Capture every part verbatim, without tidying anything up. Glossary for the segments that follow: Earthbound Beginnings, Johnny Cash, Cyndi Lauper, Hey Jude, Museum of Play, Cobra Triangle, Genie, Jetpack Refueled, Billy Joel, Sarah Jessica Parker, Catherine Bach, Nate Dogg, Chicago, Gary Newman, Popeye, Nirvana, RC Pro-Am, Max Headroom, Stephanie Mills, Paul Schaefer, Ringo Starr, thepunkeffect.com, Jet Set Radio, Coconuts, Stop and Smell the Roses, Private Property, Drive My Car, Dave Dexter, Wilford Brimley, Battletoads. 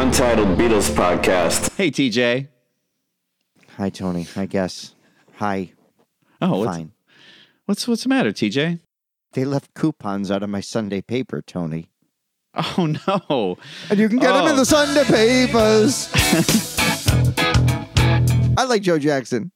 Untitled Beatles Podcast. Hey, T J. Hi, Tony. I guess. Hi. Oh, what's, fine. What's what's the matter, T J? They left coupons out of my Sunday paper, Tony. Oh, no. And you can get oh. them in the Sunday papers. I like Joe Jackson.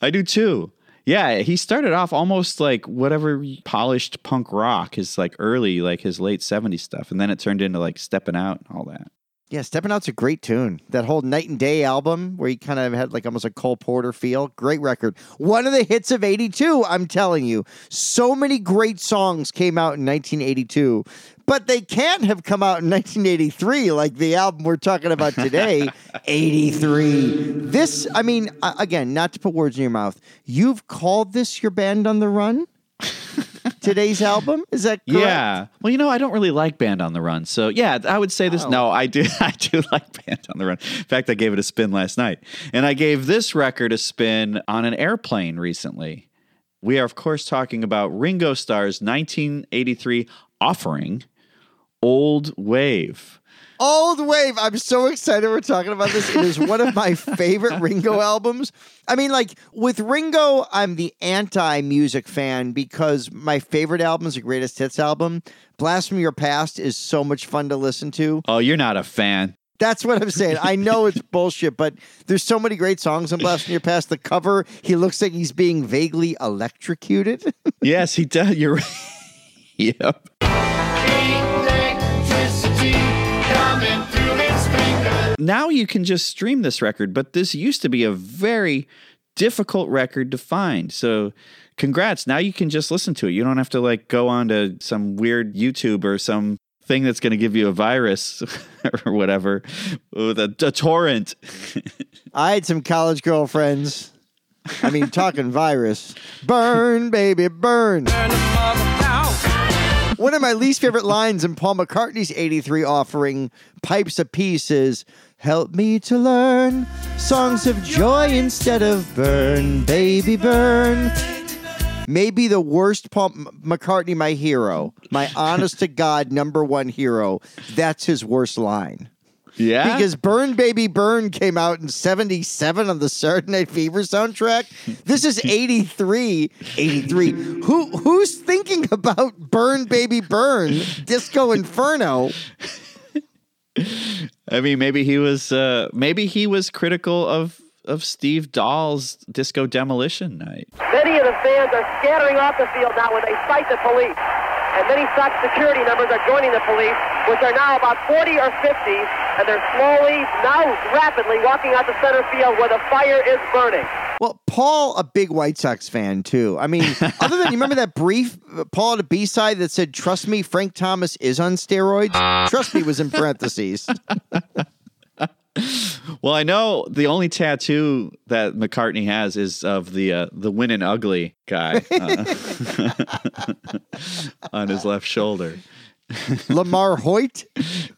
I do, too. Yeah, he started off almost like whatever polished punk rock, his like early, like his late seventies stuff. And then it turned into like Stepping Out and all that. Yeah, Stepping Out's a great tune. That whole Night and Day album where he kind of had like almost a Cole Porter feel. Great record. One of the hits of eighty-two, I'm telling you. So many great songs came out in nineteen eighty-two, but they can't have come out in nineteen eighty-three like the album we're talking about today, eighty-three. This, I mean, again, not to put words in your mouth, you've called this your Band on the Run? Today's album? Is that correct? Yeah. Well, you know, I don't really like Band on the Run. So, yeah, I would say this. Oh. No, I do I do like Band on the Run. In fact, I gave it a spin last night. And I gave this record a spin on an airplane recently. We are, of course, talking about Ringo Starr's nineteen eighty-three offering, Old Wave. Old Wave. I'm so excited we're talking about this. It is one of my favorite Ringo albums. I mean, like, with Ringo, I'm the anti-music fan because my favorite album is the Greatest Hits album. Blast From Your Past is so much fun to listen to. Oh, you're not a fan. That's what I'm saying. I know it's bullshit, but there's so many great songs on Blast From Your Past. The cover, he looks like he's being vaguely electrocuted. Yes, he does. You're right. Yep. Now you can just stream this record, but this used to be a very difficult record to find. So congrats. Now you can just listen to it. You don't have to like go on to some weird YouTube or some thing that's going to give you a virus or whatever with a, a torrent. I had some college girlfriends. I mean, talking virus. Burn, baby, burn. Burn the mother down. One of my least favorite lines in Paul McCartney's eighty-three offering, Pipes Apiece, is, help me to learn songs of joy instead of burn, baby, burn. Maybe the worst Paul McCartney, my hero, my honest-to-God number one hero, that's his worst line. Yeah, because Burn Baby Burn came out in seventy-seven on the Saturday Night Fever soundtrack. This is eighty-three. eighty-three. Who who's thinking about Burn Baby Burn, Disco Inferno? I mean, maybe he was uh, maybe he was critical of of Steve Dahl's Disco Demolition Night. Many of the fans are scattering off the field now when they fight the police. And many Sox security numbers are joining the police, which are now about forty or fifty, and they're slowly, now rapidly, walking out the center field where the fire is burning. Well, Paul, a big White Sox fan, too. I mean, other than, you remember that brief Paul at a B-side that said, trust me, Frank Thomas is on steroids? Trust me was in parentheses. Well, I know the only tattoo that McCartney has is of the uh, the winning ugly guy uh, on his left shoulder. Lamar Hoyt?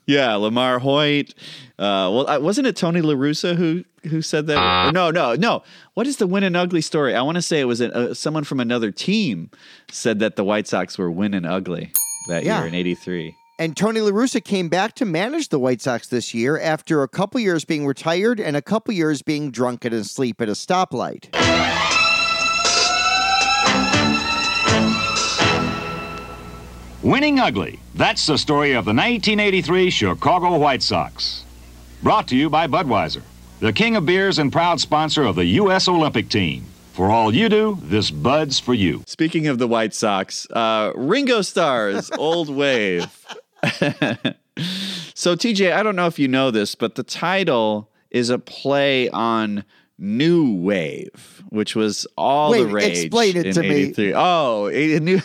Yeah, Lamar Hoyt. Uh, well, wasn't it Tony LaRussa who, who said that? Uh, no, no, no. What is the winning ugly story? I want to say it was a, uh, someone from another team said that the White Sox were winning ugly that yeah. year in eighty-three. And Tony LaRussa came back to manage the White Sox this year after a couple years being retired and a couple years being drunk and asleep at a stoplight. Winning Ugly. That's the story of the nineteen eighty-three Chicago White Sox. Brought to you by Budweiser, the king of beers and proud sponsor of the U S Olympic team. For all you do, this Bud's for you. Speaking of the White Sox, uh, Ringo Starr's Old Wave. So, T J, I don't know if you know this, but the title is a play on New Wave, which was all Wait, the rage explain it in to eighty-three. Me. Oh, a, a new,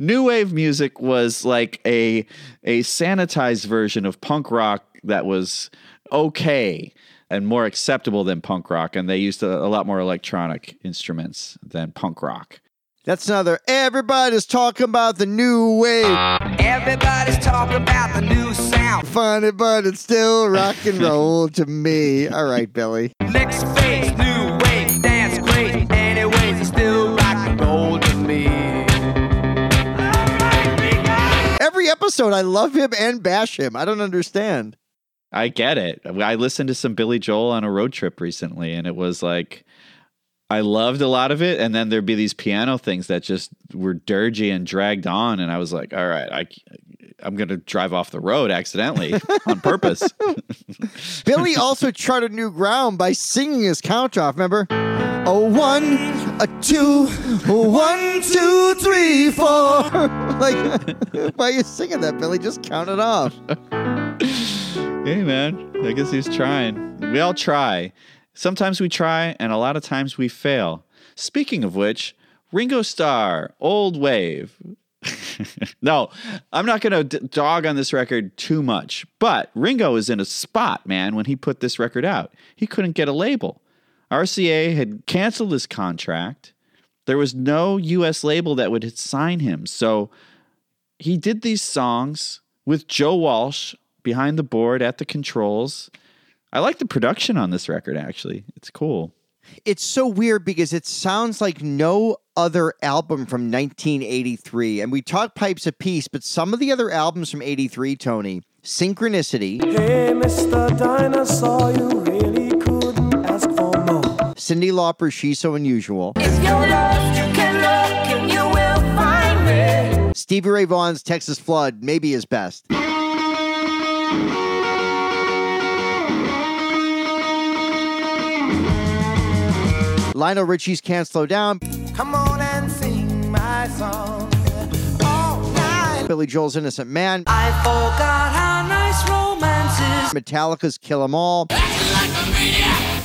new Wave music was like a a sanitized version of punk rock that was okay and more acceptable than punk rock, and they used a, a lot more electronic instruments than punk rock. That's another. Everybody's talking about the new wave. Everybody's talking about the new sound. Funny, but it's still rock and roll to me. All right, Billy. Next phase, new wave, dance great. Anyways, it's still rock and roll to me. Every episode, I love him and bash him. I don't understand. I get it. I listened to some Billy Joel on a road trip recently, and it was like, I loved a lot of it. And then there'd be these piano things that just were dirgy and dragged on. And I was like, all right, I, I'm going to drive off the road accidentally on purpose. Billy also charted new ground by singing his count off. Remember? Oh, one, a two, one, two, three, four. Like, why are you singing that, Billy? Just count it off. Hey, man. I guess he's trying. We all try. Sometimes we try, and a lot of times we fail. Speaking of which, Ringo Starr, Old Wave. No, I'm not going to d- dog on this record too much, but Ringo was in a spot, man, when he put this record out. He couldn't get a label. R C A had canceled his contract. There was no U S label that would sign him, so he did these songs with Joe Walsh behind the board at the controls. I like the production on this record, actually. It's cool. It's so weird because it sounds like no other album from nineteen eighty-three. And we talk Pipes a Piece, but some of the other albums from eighty-three, Tony, Synchronicity. Hey, Mister Dinosaur, you really couldn't ask for more. Cyndi Lauper, She's So Unusual. If you're lost, you can look and you will find me. Stevie Ray Vaughan's Texas Flood, maybe his best. Lionel Richie's Can't Slow Down. Come on and sing my song all night. Billy Joel's Innocent Man. I forgot how nice romance is. Metallica's Kill 'Em All. Acting like a maniac.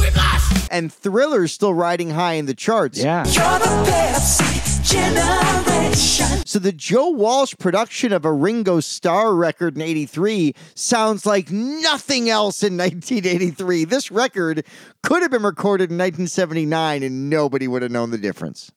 We lost. And Thriller's still riding high in the charts. Yeah. You're the best generation. So the Joe Walsh production of a Ringo Starr record in eighty-three sounds like nothing else in nineteen eighty-three. This record could have been recorded in nineteen seventy-nine and nobody would have known the difference.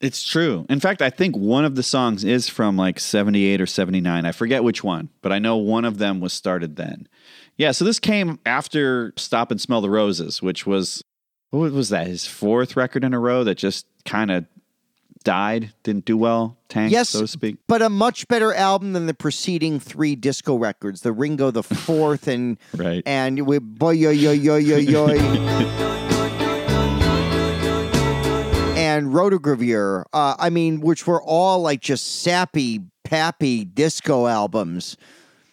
It's true. In fact, I think one of the songs is from like seventy-eight or seventy-nine. I forget which one, but I know one of them was started then. Yeah, so this came after Stop and Smell the Roses, which was, what was that, his fourth record in a row that just kind of died, didn't do well, tanked, yes, so to speak. But a much better album than the preceding three disco records, the Ringo the Fourth and right. and we boy yo yo yo yo yo and Rotogravure. Uh, I mean, which were all like just sappy, pappy disco albums.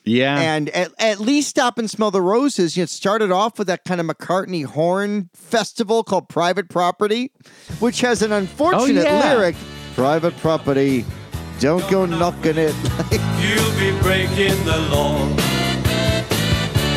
Yeah. And at, at least Stop and Smell the Roses, you know, started off with that kind of McCartney horn festival called Private Property, which has an unfortunate oh, yeah. lyric. Private property, don't, don't go knocking it. You'll be breaking the law.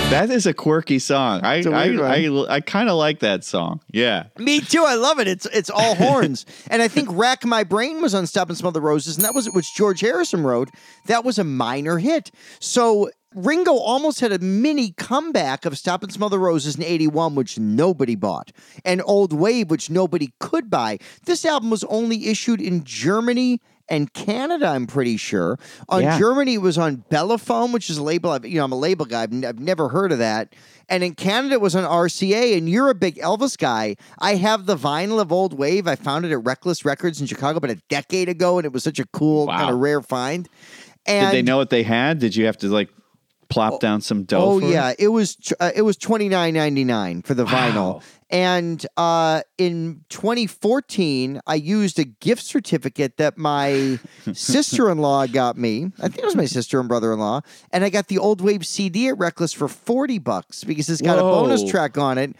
That is a quirky song. I I, I, I kind of like that song. Yeah. Me too. I love it. It's it's all horns. And I think Rack My Brain was on Stop and Smell the Roses, and that was which George Harrison wrote. That was a minor hit. So Ringo almost had a mini comeback of Stop and Smell the Roses in eighty-one, which nobody bought, and Old Wave, which nobody could buy. This album was only issued in Germany and Canada, I'm pretty sure. On yeah. Germany, it was on Bellaphone, which is a label. I've, you know, I'm a label guy. I've, n- I've never heard of that. And in Canada, it was on R C A. And you're a big Elvis guy. I have the vinyl of Old Wave. I found it at Reckless Records in Chicago, but a decade ago. And it was such a cool, wow. kind of rare find. And did they know what they had? Did you have to like plop oh, down some dough? Oh for yeah, it, it was uh, it was twenty-nine ninety-nine for the wow. vinyl. And uh, in twenty fourteen, I used a gift certificate that my sister-in-law got me. I think it was my sister and brother-in-law. And I got the Old Wave C D at Reckless for forty bucks because it's got Whoa. a bonus track on it.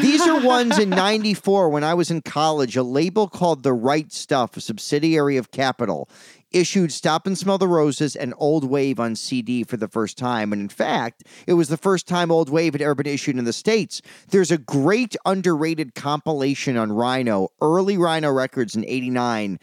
These are ones in ninety-four when I was in college. A label called The Right Stuff, a subsidiary of Capitol, issued Stop and Smell the Roses and Old Wave on C D for the first time. And in fact, it was the first time Old Wave had ever been issued in the States. There's a great underrated compilation on Rhino, early Rhino Records in eighty-nine,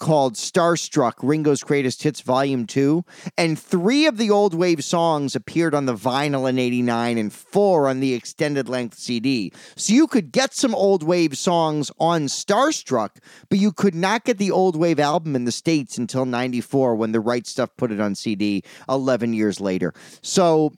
called Starstruck, Ringo's Greatest Hits, Volume two. And three of the Old Wave songs appeared on the vinyl in eighty-nine and four on the extended length C D. So you could get some Old Wave songs on Starstruck, but you could not get the Old Wave album in the States until ninety-four when The Right Stuff put it on C D eleven years later. So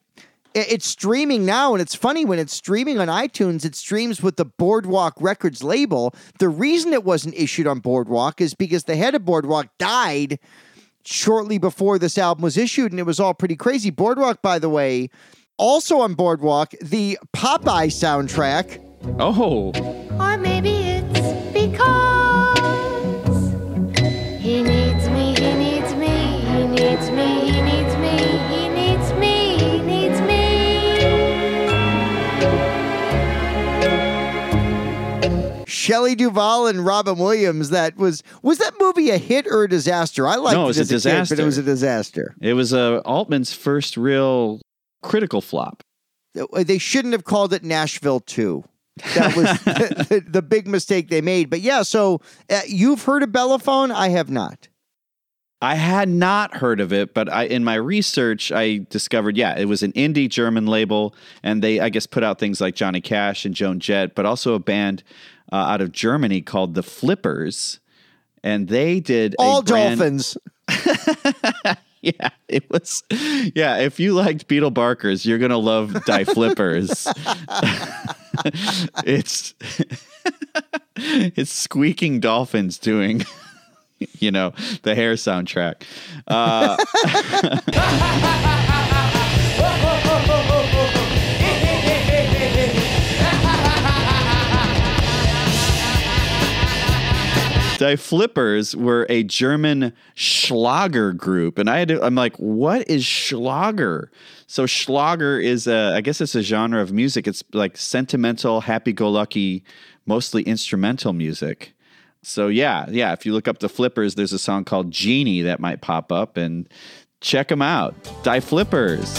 it's streaming now, and it's funny, when it's streaming on iTunes, it streams with the Boardwalk Records label. The reason it wasn't issued on Boardwalk is because the head of Boardwalk died shortly before this album was issued, and it was all pretty crazy. Boardwalk, by the way, Also on Boardwalk, the Popeye soundtrack. Oh. Or maybe it's because he needs me, he needs me, he needs me, he needs me, he needs me, he needs me. Shelley Duvall and Robin Williams. That was, was that movie a hit or a disaster? I liked no, it, it was as a disaster. Kid, but it was a disaster. It was uh, Altman's first real critical flop. They shouldn't have called it Nashville two. That was the, the, the big mistake they made. But yeah, so uh, you've heard of Bellaphone? I have not. I had not heard of it, but I, in my research, I discovered, yeah, it was an indie German label, and they, I guess, put out things like Johnny Cash and Joan Jett, but also a band uh, out of Germany called The Flippers, and they did All a brand- Dolphins. Yeah, it was. Yeah, if you liked Beetle Barkers, you're going to love Die Flippers. it's it's squeaking dolphins doing, you know, the Hair soundtrack. Uh, Die Flippers were a German Schlager group, and I had to, I'm like, what is Schlager? So Schlager is a, I guess it's a genre of music. It's like sentimental, happy-go-lucky, mostly instrumental music. So yeah, yeah. If you look up The Flippers, there's a song called Genie that might pop up, and check them out. Die Flippers.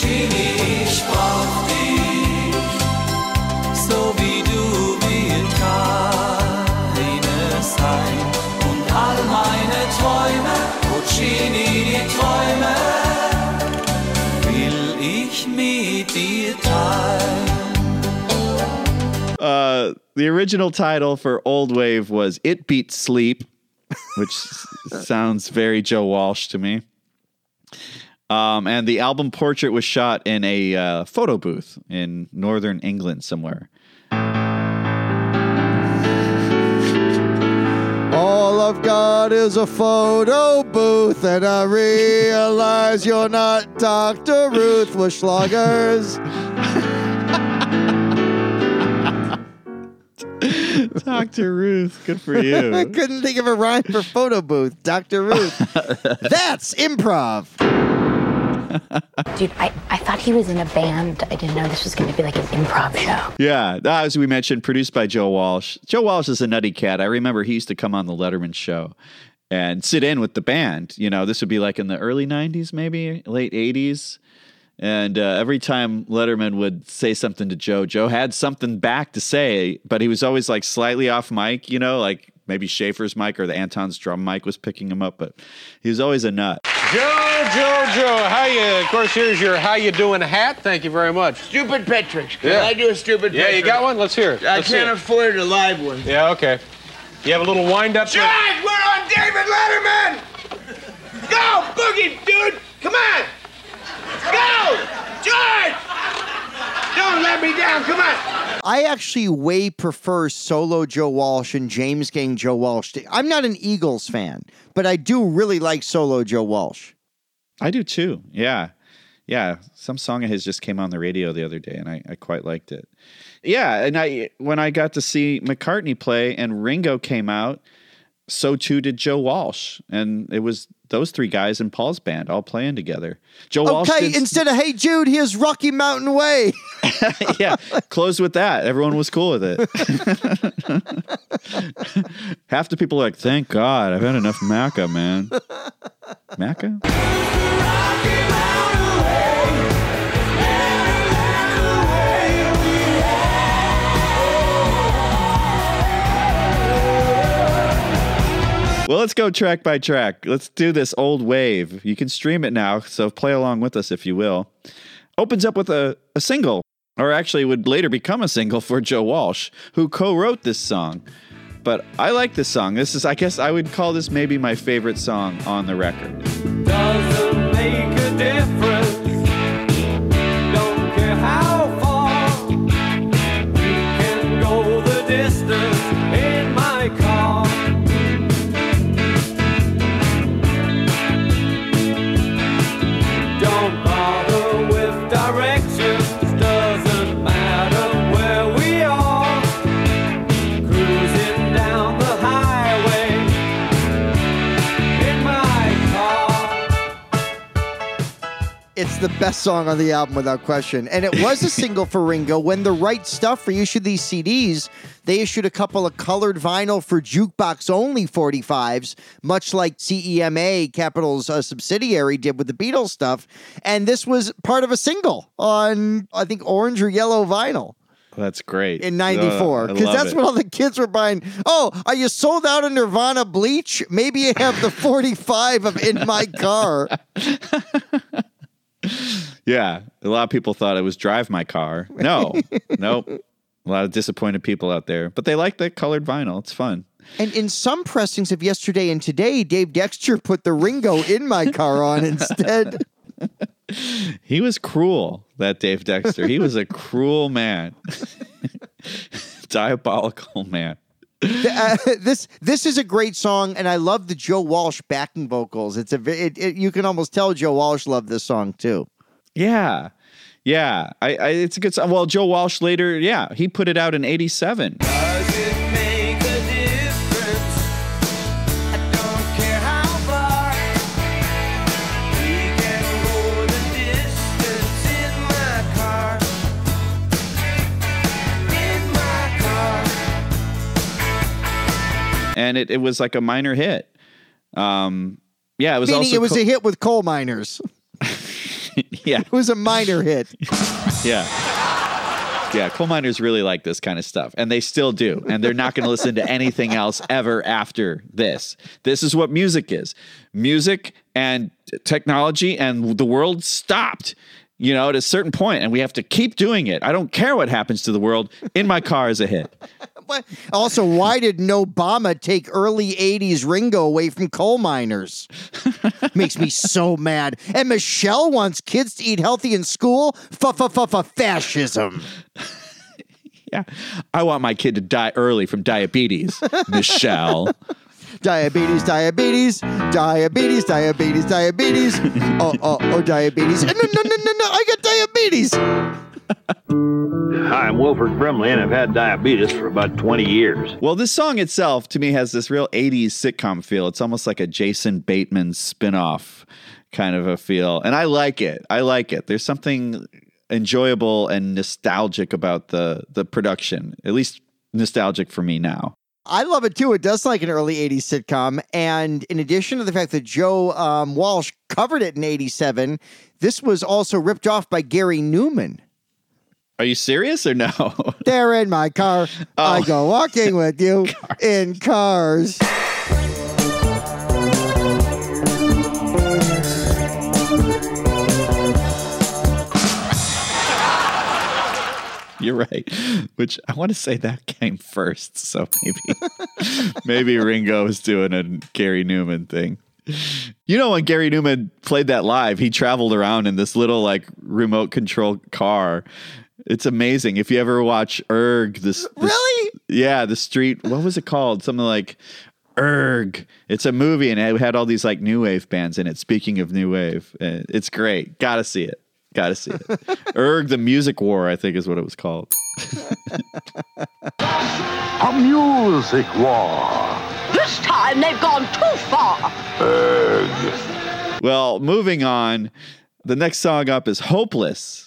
Genie, ich brauch dich, so wie du bist kannst. Und all meine Träume, oh Genie, die Träume, will ich mit dir teilen. Uh, the original title for Old Wave was It Beats Sleep, which sounds very Joe Walsh to me. Um, and the album Portrait was shot in a uh, photo booth in northern England somewhere. All I've got is a photo booth, and I realize you're not Doctor Ruth with Schlagers. Doctor Ruth, good for you. I couldn't think of a rhyme for photo booth. Doctor Ruth. That's improv. Dude, I, I thought he was in a band. I didn't know this was going to be like an improv show. Yeah, as we mentioned, produced by Joe Walsh. Joe Walsh is a nutty cat. I remember he used to come on the Letterman show and sit in with the band. You know, this would be like in the early nineties, maybe, late eighties. And uh, every time Letterman would say something to Joe, Joe had something back to say, but he was always like slightly off mic, you know, like maybe Schaefer's mic or the Anton's drum mic was picking him up, but he was always a nut. Joe, Joe, Joe, how you? Of course, here's your how you doing hat. Thank you very much. Stupid pet tricks. Can yeah. I do a stupid yeah, pet trick? Yeah, you got one? Let's hear it. I Let's can't afford a live one. Yeah, okay. You have a little wind-up? John, with... we're on David Letterman! Go, boogie, dude! Come on! Go! George! Don't let me down, come on! I actually way prefer solo Joe Walsh and James Gang Joe Walsh. I'm not an Eagles fan, but I do really like solo Joe Walsh. I do too, yeah. Yeah, some song of his just came on the radio the other day, and I, I quite liked it. Yeah, and I when I got to see McCartney play and Ringo came out, so too did Joe Walsh, and it was... those three guys in Paul's band all playing together. Joe okay, Walsh. Okay, instead of Hey Jude, here's Rocky Mountain Way. Yeah, closed with that. Everyone was cool with it. Half the people are like, thank God, I've had enough Macca, man. Macca? Rocky Mountain Way. Well, let's go track by track. Let's do this Old Wave. You can stream it now, so play along with us if you will. Opens up with a, a single, or actually would later become a single for Joe Walsh, who co-wrote this song. But I like this song. This is, I guess I would call this maybe my favorite song on the record. Doesn't make a difference. Don't care how far. You can go the distance in my car. Don't bother with directions. It's the best song on the album without question. And it was a single for Ringo when The Right Stuff reissued these C Ds. They issued a couple of colored vinyl for jukebox only forty-fives, much like C E M A, Capitol's uh, subsidiary, did with the Beatles stuff. And this was part of a single on, I think, orange or yellow vinyl. That's great. In ninety-four. Because oh, that's it. When all the kids were buying. Oh, are you sold out on Nirvana Bleach? Maybe you have the forty-five of In My Car. Yeah, a lot of people thought it was Drive My Car. No, nope. A lot of disappointed people out there, but they like the colored vinyl. It's fun. And in some pressings of Yesterday and Today, Dave Dexter put the Ringo In My Car on instead. He was cruel, that Dave Dexter. He was a cruel man. Diabolical man. Uh, this this is a great song, and I love the Joe Walsh backing vocals. It's a it, it, you can almost tell Joe Walsh loved this song too. Yeah, yeah, I, I it's a good song. Well, Joe Walsh later, yeah, he put it out in eighty-seven. And it, it was like a minor hit. Um, yeah, it was Meaning also... it was co- a hit with coal miners. Yeah. It was a minor hit. Yeah. Yeah, coal miners really like this kind of stuff. And they still do. And they're not going to listen to anything else ever after this. This is what music is. Music and technology and the world stopped, you know, at a certain point, and we have to keep doing it. I don't care what happens to the world. In My Car is a hit. But also, why did Obama take early eighties Ringo away from coal miners? Makes me so mad. And Michelle wants kids to eat healthy in school. Fa-fa-fa-fa-fascism. Yeah. I want my kid to die early from diabetes, Michelle. Diabetes, diabetes, diabetes, diabetes, diabetes. Oh, oh, oh, diabetes. No, no, no, no, no, I got diabetes. Hi, I'm Wilford Brimley, and I've had diabetes for about twenty years. Well, this song itself, to me, has this real eighties sitcom feel. It's almost like a Jason Bateman spinoff kind of a feel. And I like it. I like it. There's something enjoyable and nostalgic about the, the production, at least nostalgic for me now. I love it, too. It does like an early eighties sitcom. And in addition to the fact that Joe um, Walsh covered it in eighty-seven, this was also ripped off by Gary Newman. Are you serious or no? They're in my car. Oh. I go walking with you cars. In cars. You're right. Which I want to say that came first. So maybe, maybe Ringo is doing a Gary Newman thing. You know, when Gary Newman played that live, he traveled around in this little like remote control car. It's amazing. If you ever watch Erg, this, this really, yeah, the street. What was it called? Something like Erg. It's a movie, and it had all these like new wave bands in it. Speaking of new wave, it's great. Got to see it. Got to see it. Erg, the Music War, I think, is what it was called. A music war. This time they've gone too far. Erg. Well, moving on. The next song up is Hopeless.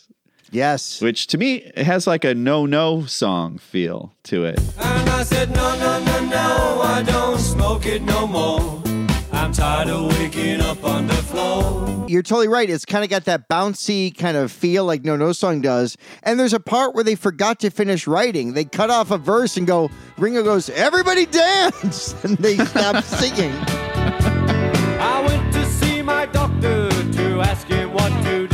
Yes. Which to me, it has like a no-no song feel to it. And I said, no, no, no, no, I don't smoke it no more. I'm tired of waking up on the floor. You're totally right. It's kind of got that bouncy kind of feel like no-no song does. And there's a part where they forgot to finish writing. They cut off a verse and go, Ringo goes, everybody dance. And they stop singing. I went to see my doctor to ask him what to do.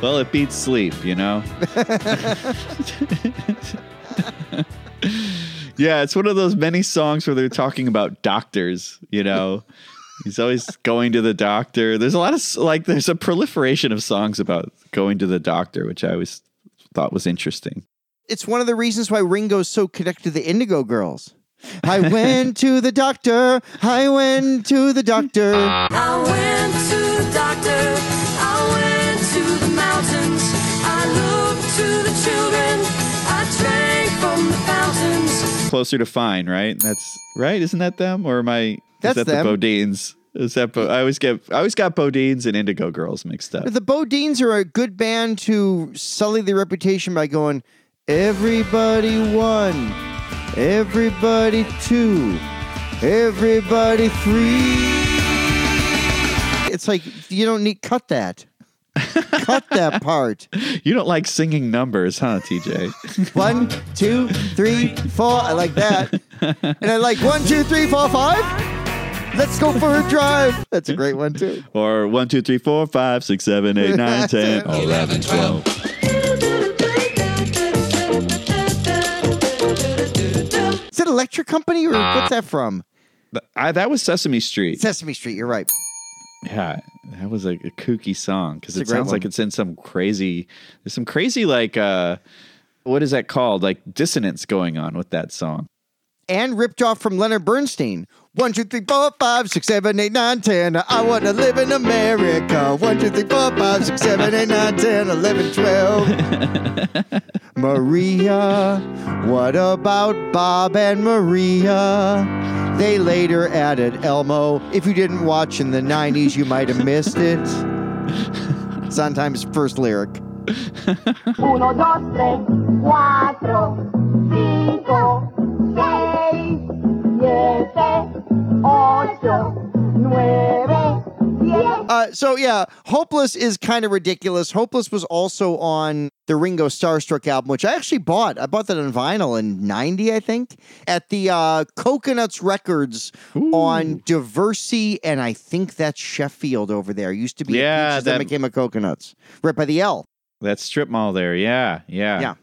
Well, it beats sleep, you know? Yeah, it's one of those many songs where they're talking about doctors, you know. He's always going to the doctor. There's a lot of, like, there's a proliferation of songs about going to the doctor, which I always thought was interesting. It's one of the reasons why Ringo's so connected to the Indigo Girls. I went to the doctor. I went to the doctor. I went to the doctor. I went to the mountains. I looked to the children. I drank from the fountains. Closer to Fine, right? That's right. Isn't that them? Or am I? That's is that them. The Bodines? Is that Bo- I always get I always got Bodines and Indigo Girls mixed up. The Bodines are a good band to sully their reputation by going, everybody one, everybody two, everybody three. It's like, you don't need, cut that. Cut that part. You don't like singing numbers, huh, T J? One, two, three, four. I like that. And I like one, two, three, four, five. Let's go for a drive. That's a great one, too. Or one, two, three, four, five, six, seven, eight, nine, ten, eleven, twelve. Is it Electric Company or what's that from? I, that was Sesame Street. Sesame Street, you're right. Yeah, that was like a kooky song because it sounds one. Like it's in some crazy, there's some crazy like, uh, what is that called? Like dissonance going on with that song. And ripped off from Leonard Bernstein. One, two, three, four, five, six, seven, eight, nine, ten. I want to live in America. One, two, three, four, five, six, seven, eight, nine, ten, eleven, twelve. Maria, what about Bob and Maria? They later added Elmo. If you didn't watch in the nineties, you might have missed it. Sondheim's first lyric. Uno, dos, tres, cuatro, cinco, seis, siete, ocho, nueve, diez. Uh, so, yeah, Hopeless is kind of ridiculous. Hopeless was also on the Ringo Starstruck album, which I actually bought. I bought that on vinyl in ninety, I think, at the uh, Coconuts Records. Ooh. On Diversey, and I think that's Sheffield over there. It used to be, yeah, that then became a Coconuts, right by the L. That strip mall there, yeah, yeah. Yeah.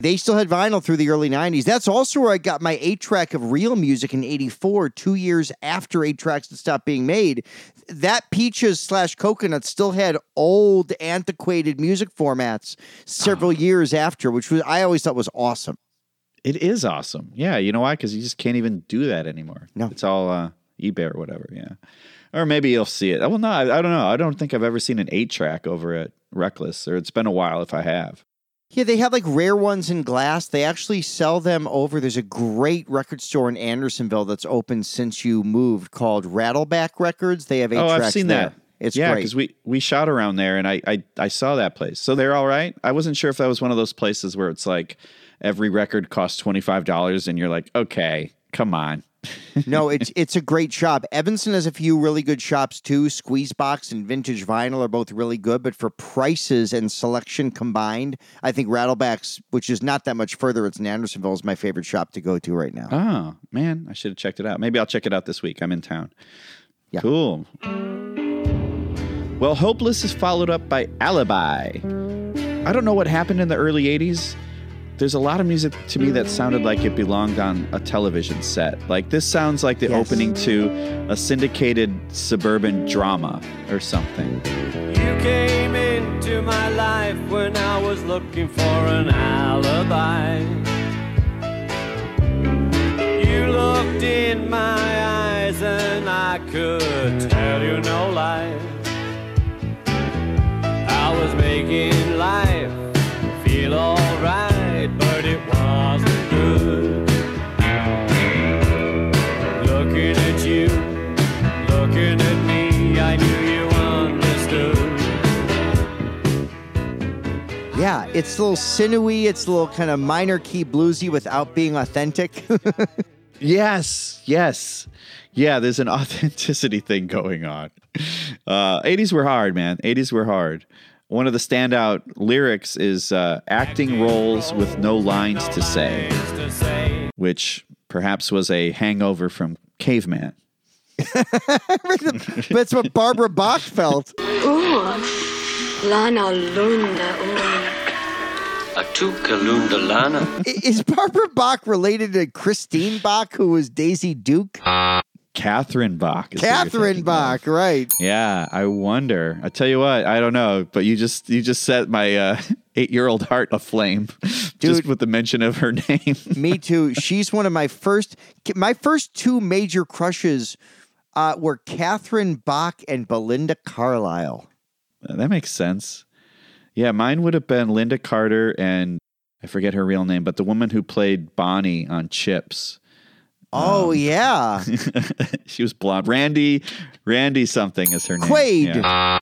They still had vinyl through the early nineties. That's also where I got my eight-track of Real Music in eighty-four, two years after eight tracks had stopped being made. That Peaches slash Coconuts still had old, antiquated music formats several oh. years after, which was I always thought was awesome. It is awesome. Yeah, you know why? Because you just can't even do that anymore. No. It's all uh, eBay or whatever, yeah. Or maybe you'll see it. Well, no, I, I don't know. I don't think I've ever seen an eight-track over at Reckless, or it's been a while if I have. Yeah, they have like rare ones in glass. They actually sell them over. There's a great record store in Andersonville that's open since you moved called Rattleback Records. They have eight tracks. Oh, I've seen there. That. It's yeah, great. Yeah, because we, we shot around there and I, I, I saw that place. So they're all right. I wasn't sure if that was one of those places where it's like every record costs twenty-five dollars and you're like, okay, come on. No, it's it's a great shop. Evanston has a few really good shops too. Squeezebox and Vintage Vinyl are both really good, but for prices and selection combined, I think Rattlebacks, which is not that much further, it's in Andersonville, is my favorite shop to go to right now. Oh, man, I should have checked it out. Maybe I'll check it out this week. I'm in town. Yeah. Cool. Well, Hopeless is followed up by Alibi. I don't know what happened in the early eighties. There's a lot of music to me that sounded like it belonged on a television set. Like this sounds like the yes. opening to a syndicated suburban drama or something. You came into my life when I was looking for an alibi. You looked in my eyes and I could tell you no lie. I was making life feel alright. But it wasn't good. Looking at you, looking at me, I knew you understood. Yeah, it's a little sinewy, it's a little kind of minor key bluesy without being authentic. Yes, yes. Yeah, there's an authenticity thing going on. Uh, eighties were hard, man. eighties were hard. One of the standout lyrics is uh, acting roles with no lines to say, which perhaps was a hangover from Caveman. That's what Barbara Bach felt. Ooh, lana lunda, Is Barbara Bach related to Christine Bach, who was Daisy Duke? Catherine Bach. Catherine Bach, of. Right. Yeah, I wonder. I tell you what, I don't know, but you just you just set my uh, eight-year-old heart aflame. Dude, just with the mention of her name. Me too. She's one of my first, my first two major crushes uh, were Catherine Bach and Belinda Carlisle. That makes sense. Yeah, mine would have been Linda Carter and I forget her real name, but the woman who played Bonnie on Chips. Oh, um, yeah. She was blonde. Randy, Randy something is her name. Quaid. Yeah.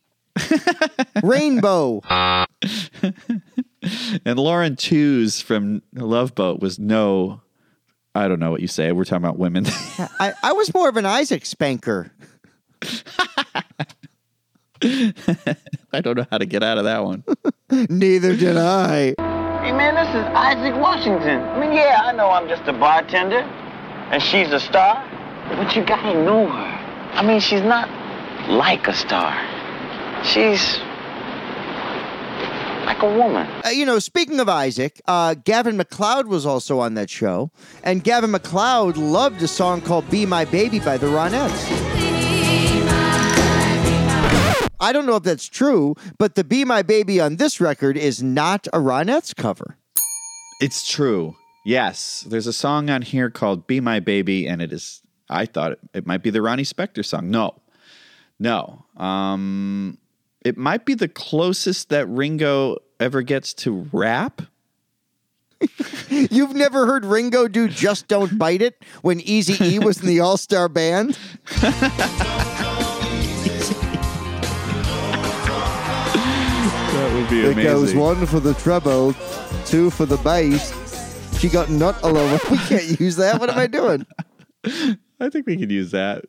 Rainbow. And Lauren Tews from Love Boat was no, I don't know what you say. We're talking about women. I, I was more of an Isaac Spanker. I don't know how to get out of that one. Neither did I. Hey, man, this is Isaac Washington. I mean, yeah, I know I'm just a bartender. And she's a star, but you gotta know her. I mean, she's not like a star. She's like a woman. Uh, you know, speaking of Isaac, uh, Gavin MacLeod was also on that show. And Gavin MacLeod loved a song called Be My Baby by the Ronettes. Be my, be my. I don't know if that's true, but the Be My Baby on this record is not a Ronettes cover. It's true. Yes, there's a song on here called Be My Baby, and it is, I thought it, it might be the Ronnie Spector song. No, no. Um, it might be the closest that Ringo ever gets to rap. You've never heard Ringo do Just Don't Bite It when Eazy-E was in the All-Star Band? That would be amazing. It goes one for the treble, two for the bass. She got nut all over. We can't use that. What am I doing? I think we could use that.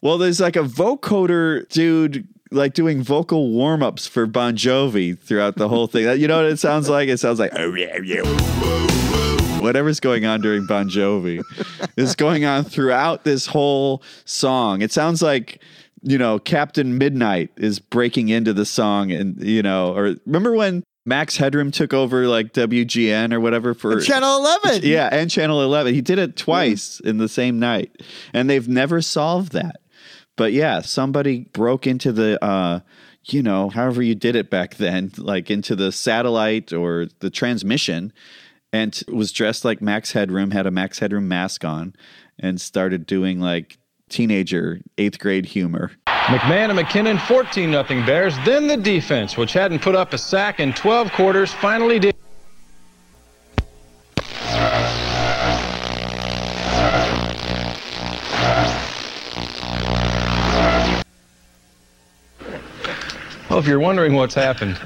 Well, there's like a vocoder dude like doing vocal warm-ups for Bon Jovi throughout the whole thing. You know what it sounds like? It sounds like, oh, yeah, yeah. Whatever's going on during Bon Jovi is going on throughout this whole song. It sounds like, you know, Captain Midnight is breaking into the song and, you know, or remember when Max Headroom took over like W G N or whatever for and Channel eleven. Yeah. And Channel eleven. He did it twice yeah. in the same night and they've never solved that. But yeah, somebody broke into the, uh, you know, however you did it back then, like into the satellite or the transmission and was dressed like Max Headroom, had a Max Headroom mask on and started doing like teenager eighth grade humor. McMahon and McKinnon, fourteen nothing Bears. Then the defense, which hadn't put up a sack in twelve quarters, finally did. Well, if you're wondering what's happened,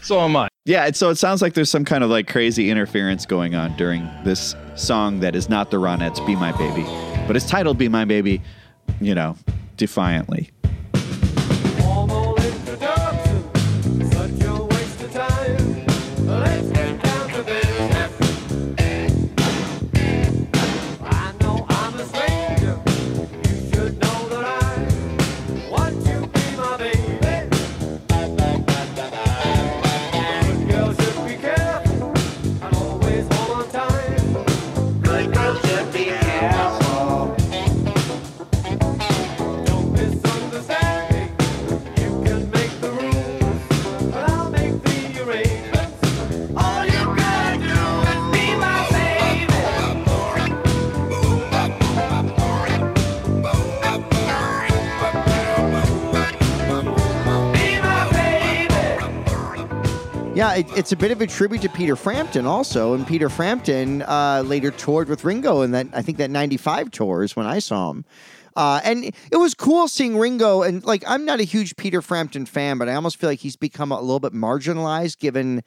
so am I. Yeah, so it sounds like there's some kind of like crazy interference going on during this song that is not the Ronettes' Be My Baby, but it's titled Be My Baby, you know, defiantly. Yeah, it, it's a bit of a tribute to Peter Frampton also, and Peter Frampton uh, later toured with Ringo in that, I think that ninety-five tour is when I saw him. Uh, and it was cool seeing Ringo, and like, I'm not a huge Peter Frampton fan, but I almost feel like he's become a little bit marginalized given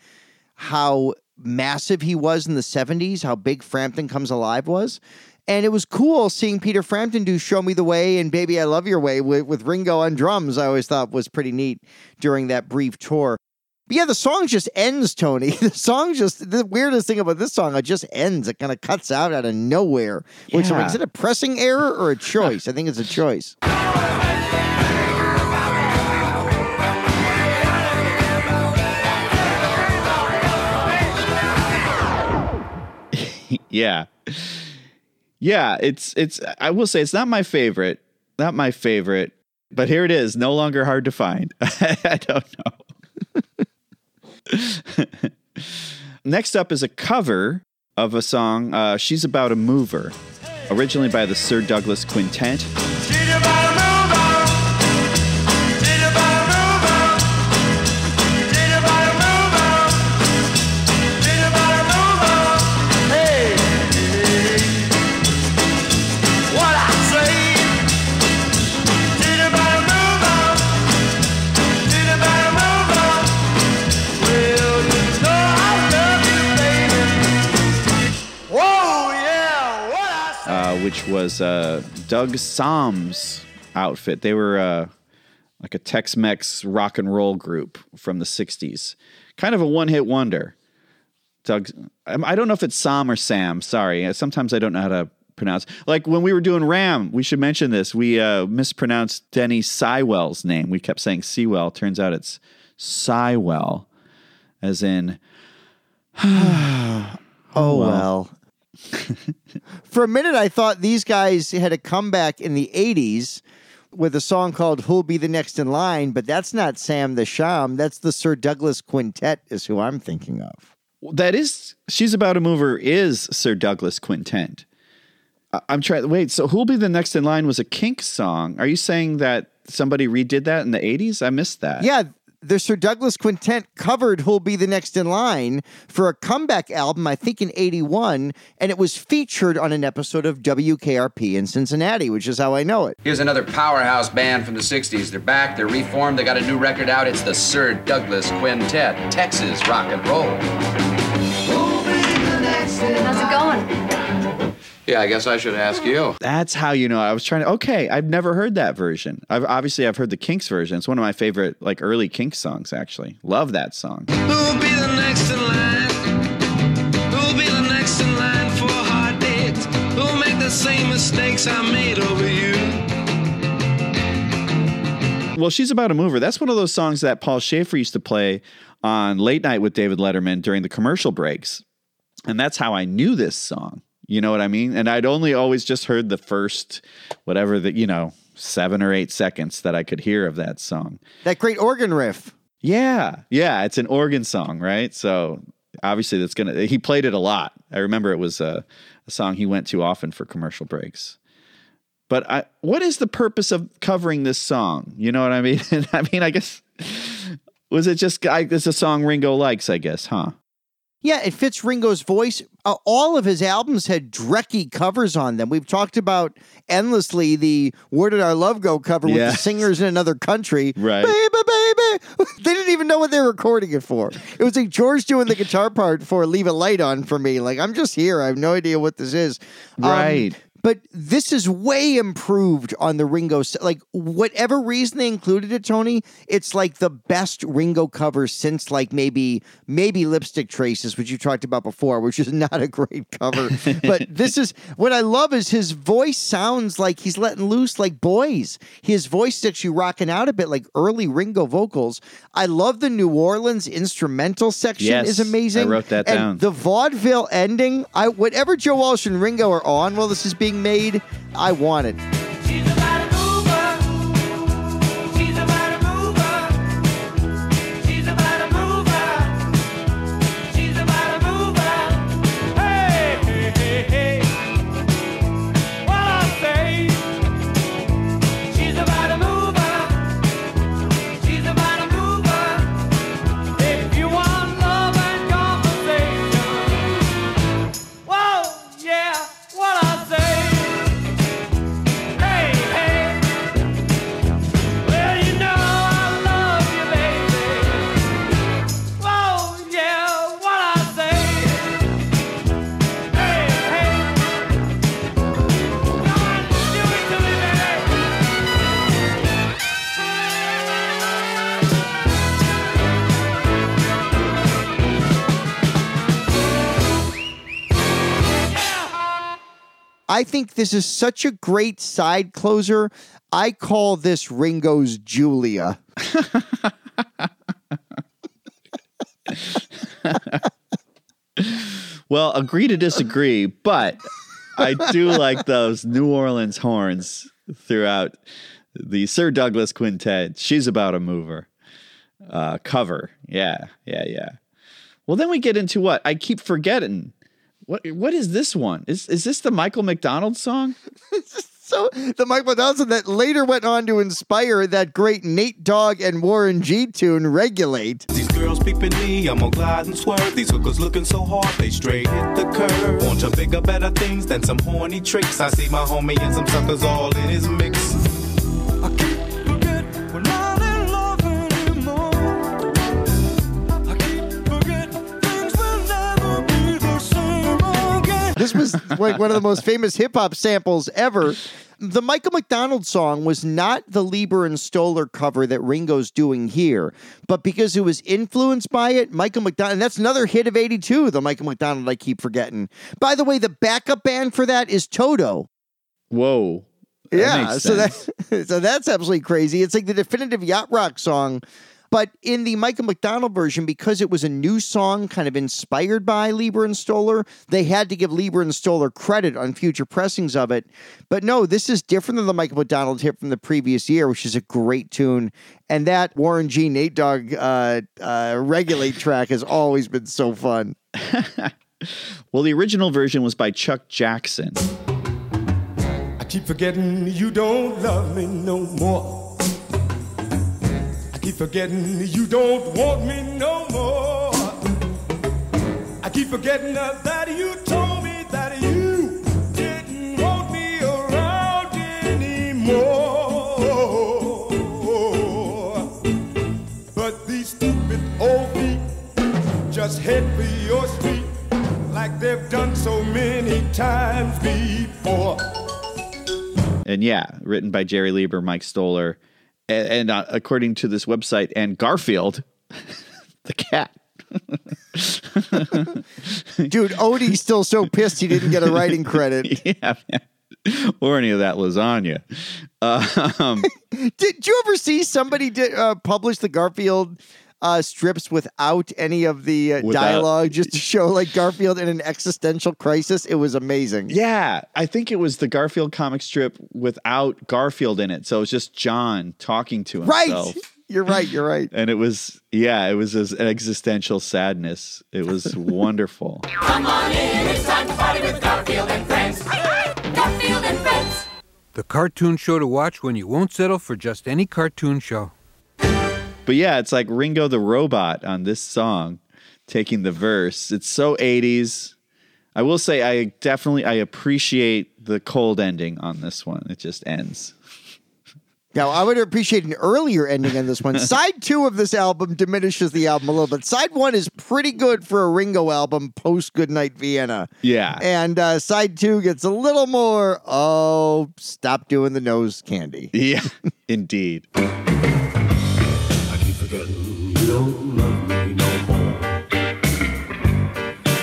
how massive he was in the seventies, how big Frampton Comes Alive was. And it was cool seeing Peter Frampton do Show Me the Way and Baby I Love Your Way with, with Ringo on drums, I always thought was pretty neat during that brief tour. But yeah, the song just ends, Tony. The song just, the weirdest thing about this song, it just ends. It kind of cuts out out of nowhere. Yeah. Which, is it a pressing error or a choice? I think it's a choice. Yeah. Yeah, it's it's I will say it's not my favorite. Not my favorite. But here it is, no longer hard to find. I don't know. Next up is a cover of a song, uh, She's About a Mover, originally by the Sir Douglas Quintet. She's about a mover. She's about a mover. She's about a mover. She's about a mover. Hey, hey. What I say. She's about a mover. She's about a mover. Well, you know I love you, baby. Whoa, yeah, what I say. Uh, which was uh, Doug Somm's outfit. They were uh, like a Tex-Mex rock and roll group from the sixties. Kind of a one-hit wonder. Doug, I don't know if it's Somm or Sam. Sorry, sometimes I don't know how to pronounce. Like when we were doing Ram, we should mention this. We uh, mispronounced Denny Sywell's name. We kept saying Sewell. Turns out it's Sywell, as in oh well. For a minute, I thought these guys had a comeback in the eighties with a song called Who'll Be the Next in Line, but that's not Sam the Sham. That's the Sir Douglas Quintet is who I'm thinking of. That is, She's About a Mover is Sir Douglas Quintet. I'm trying, wait, so Who'll Be the Next in Line was a Kink song. Are you saying that somebody redid that in the eighties? I missed that. Yeah. The Sir Douglas Quintet covered Who'll Be the Next in Line for a comeback album, I think in eighty-one, and it was featured on an episode of W K R P in Cincinnati, which is how I know it. Here's another powerhouse band from the sixties. They're back, they're reformed, they got a new record out. It's the Sir Douglas Quintet, Texas rock and roll. Who'll be the next in line? How's it going? Yeah, I guess I should ask you. That's how you know. I was trying to, okay, I've never heard that version. I've obviously, I've heard the Kinks version. It's one of my favorite, like, early Kinks songs, actually. Love that song. Who'll be the next in line? Who'll be the next in line for a hard date? Who'll make the same mistakes I made over you? Well, She's About a Mover. That's one of those songs that Paul Schaefer used to play on Late Night with David Letterman during the commercial breaks. And that's how I knew this song. You know what I mean? And I'd only always just heard the first, whatever, the, you know, seven or eight seconds that I could hear of that song. That great organ riff. Yeah. Yeah. It's an organ song, right? So obviously that's going to, he played it a lot. I remember it was a, a song he went to often for commercial breaks. But I, what is the purpose of covering this song? You know what I mean? I mean, I guess, was it just, I, it's a song Ringo likes, I guess, huh? Yeah, it fits Ringo's voice. Uh, all of his albums had drecky covers on them. We've talked about endlessly the Where Did Our Love Go cover with yes. the singers in another country. Right. Baby, baby. They didn't even know what they were recording it for. It was like George doing the guitar part for Leave a Light On for me. Like, I'm just here. I have no idea what this is. Right. Um, But this is way improved on the Ringo. Like, whatever reason they included it, Tony, it's like the best Ringo cover since, like, maybe maybe Lipstick Traces, which you talked about before, which is not a great cover. But this is, what I love is his voice sounds like he's letting loose like boys. His voice sticks you rocking out a bit like early Ringo vocals. I love the New Orleans instrumental section yes, is amazing. I wrote that and down. The vaudeville ending, I whatever Joe Walsh and Ringo are on while this is being made, I want it. She's about a mover. She's about a mover. She's about a mover. She's about a mover. Hey, hey, hey, hey. What I say? She's about a mover. She's about a mover. If you want love and conversation. Whoa, yeah, what I say? I think this is such a great side closer. I call this Ringo's Julia. Well, agree to disagree, but I do like those New Orleans horns throughout the Sir Douglas Quintet. She's About a Mover uh, cover. Yeah, yeah, yeah. Well, then we get into what? I keep forgetting. What What is this one? Is is this the Michael McDonald song? So the Michael McDonald song that later went on to inspire that great Nate Dogg and Warren G tune, Regulate. These girls peeping me, I'm gonna glide and swerve. These hookers looking so hard, they straight hit the curve. Want to bigger, better things than some horny tricks. I see my homie and some suckers all in his mix. I keep forgetting we're not in love anymore. I keep forgetting things will never be the same again. This was like one of the most famous hip-hop samples ever. The Michael McDonald song was not the Lieber and Stoller cover that Ringo's doing here, but because it was influenced by it, Michael McDonald, and that's another hit of eighty-two, the Michael McDonald I Keep Forgetting. By the way, the backup band for that is Toto. Whoa. That yeah, so that so that's absolutely crazy. It's like the definitive yacht rock song. But in the Michael McDonald version, because it was a new song kind of inspired by Lieber and Stoller, they had to give Lieber and Stoller credit on future pressings of it. But no, this is different than the Michael McDonald hit from the previous year, which is a great tune. And that Warren G. Nate Dogg uh, uh, Regulate track has always been so fun. Well, the original version was by Chuck Jackson. I keep forgetting you don't love me no more. I keep forgetting you don't want me no more. I keep forgetting that you told me that you didn't want me around anymore. But these stupid old feet just head for your street like they've done so many times before. And yeah, written by Jerry Lieber, Mike Stoller, and, and uh, according to this website, and Garfield, the cat. Dude, Odie's still so pissed he didn't get a writing credit. Yeah, man. Or any of that lasagna. Uh, um, did, did you ever see somebody did, uh, publish the Garfield uh, strips without any of the uh, without, dialogue, just to show like Garfield in an existential crisis? It was amazing. Yeah. I think it was the Garfield comic strip without Garfield in it. So it was just John talking to himself. Right. You're right. You're right. And it was, yeah, it was an existential sadness. It was wonderful. Come on in. It's time to party with Garfield and friends. Garfield and friends. The cartoon show to watch when you won't settle for just any cartoon show. But yeah, it's like Ringo the Robot on this song, taking the verse. It's so eighties. I will say I definitely, I appreciate the cold ending on this one. It just ends. Now, I would appreciate an earlier ending on this one. Side two of this album diminishes the album a little bit. Side one is pretty good for a Ringo album post Goodnight Vienna. Yeah. And uh, side two gets a little more, oh, stop doing the nose candy. Yeah, indeed. You don't love me no more.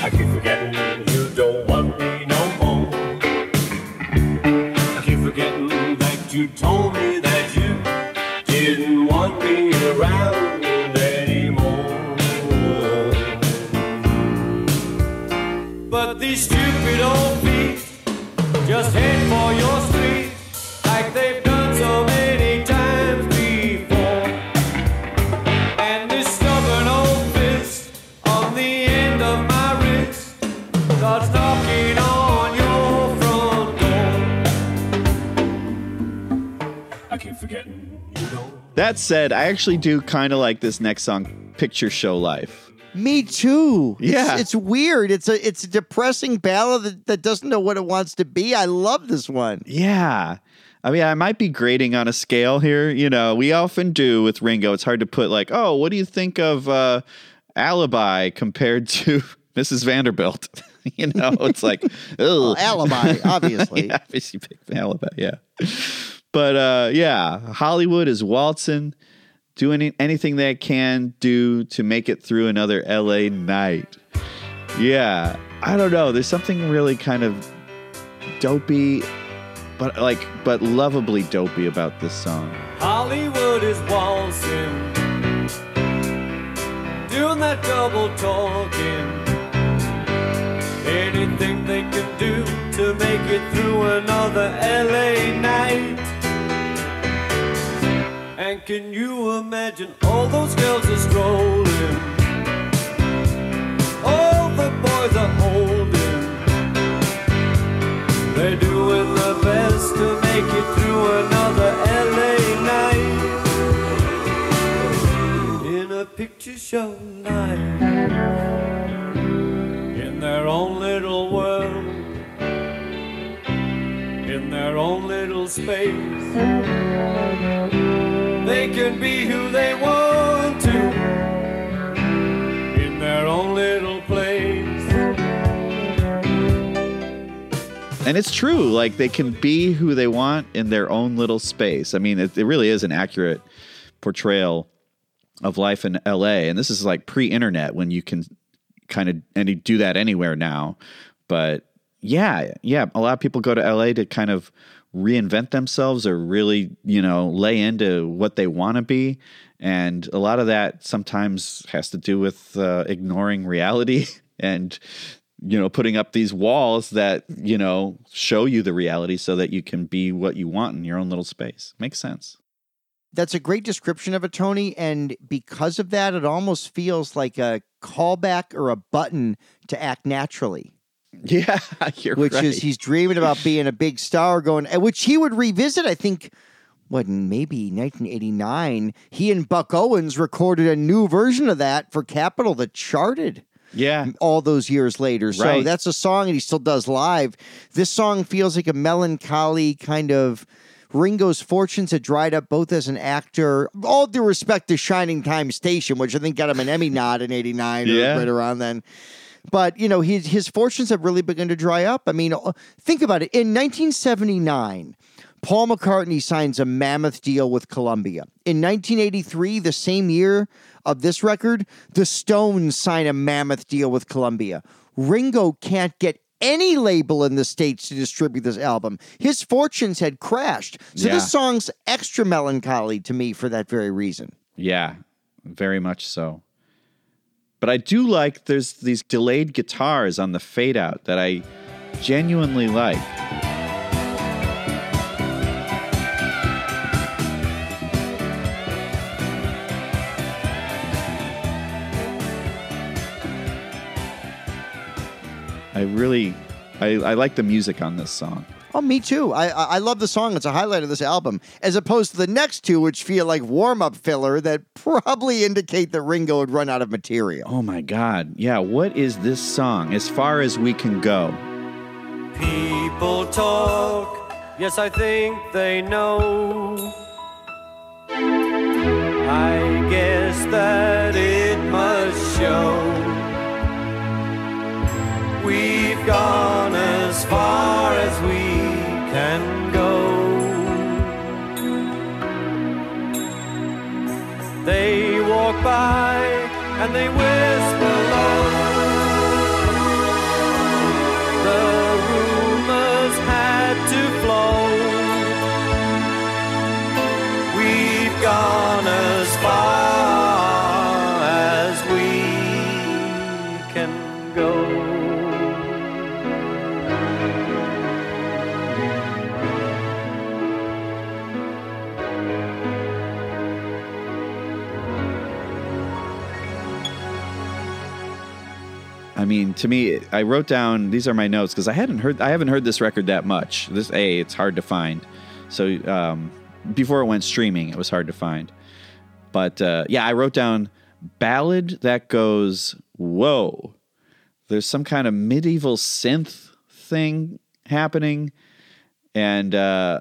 I keep forgetting you don't want me no more. I keep forgetting that you told me that you didn't want me around anymore. But these stupid old feet just head for your street like they've done so many. That said, I actually do kind of like this next song, Picture Show Life. Me too. Yeah. It's, it's weird. It's a it's a depressing ballad that, that doesn't know what it wants to be. I love this one. Yeah. I mean, I might be grading on a scale here. You know, we often do with Ringo. It's hard to put like, oh, what do you think of uh, Alibi compared to Missus Vanderbilt? You know, it's like, oh. Well, Alibi, obviously. Yeah, obviously picked Alibi, yeah. But uh, yeah, Hollywood is waltzing, doing anything they can do to make it through another L A night. Yeah, I don't know. There's something really kind of dopey, but like, but lovably dopey about this song. Hollywood is waltzing, doing that double talking. anything they can do to make it through another L A night. And can you imagine all those girls are strolling, all the boys are holding. They're doing their best to make it through another L A night, in a picture show night, in their own little world, in their own little space. They can be who they want to, in their own little place. And it's true, like they can be who they want in their own little space. I mean, it, it really is an accurate portrayal of life in L A. And this is like pre-internet when you can kind of, and you do that anywhere now, but yeah, yeah. A lot of people go to L A to kind of reinvent themselves or really, you know, lay into what they want to be. And a lot of that sometimes has to do with uh, ignoring reality and, you know, putting up these walls that, you know, show you the reality so that you can be what you want in your own little space. Makes sense. That's a great description of it, Tony. And because of that, it almost feels like a callback or a button to act naturally. Yeah, you're which right. Which is, he's dreaming about being a big star, going, which he would revisit, I think, what, maybe nineteen eighty-nine. He and Buck Owens recorded a new version of that for Capitol that charted. Yeah, all those years later. Right. So that's a song that he still does live. This song feels like a melancholy kind of... Ringo's fortunes had dried up both as an actor, all due respect to Shining Time Station, which I think got him an Emmy nod in eighty-nine yeah. or right around then. But, you know, his, his fortunes have really begun to dry up. I mean, think about it. In nineteen seventy-nine, Paul McCartney signs a mammoth deal with Columbia. In nineteen eighty-three, the same year of this record, the Stones sign a mammoth deal with Columbia. Ringo can't get any label in the States to distribute this album. His fortunes had crashed. So yeah. This song's extra melancholy to me for that very reason. Yeah, very much so. But I do like there's these delayed guitars on the fade out that I genuinely like. I really, I, I like the music on this song. Oh, me too. I I love the song. It's a highlight of this album, as opposed to the next two, which feel like warm-up filler that probably indicate that Ringo had run out of material. Oh, my God. Yeah, what is this song, As Far As We Can Go? People talk, yes, I think they know. I guess that it must show. We've gone as far as we can go. They walk by and they whisper low. The rumors had to flow. We've gone as far as we can go. I mean, to me, I wrote down, these are my notes, because I hadn't heard, I haven't heard this record that much. This A, it's hard to find. So um, before it went streaming, it was hard to find. But uh, yeah, I wrote down ballad that goes, whoa, there's some kind of medieval synth thing happening. And uh,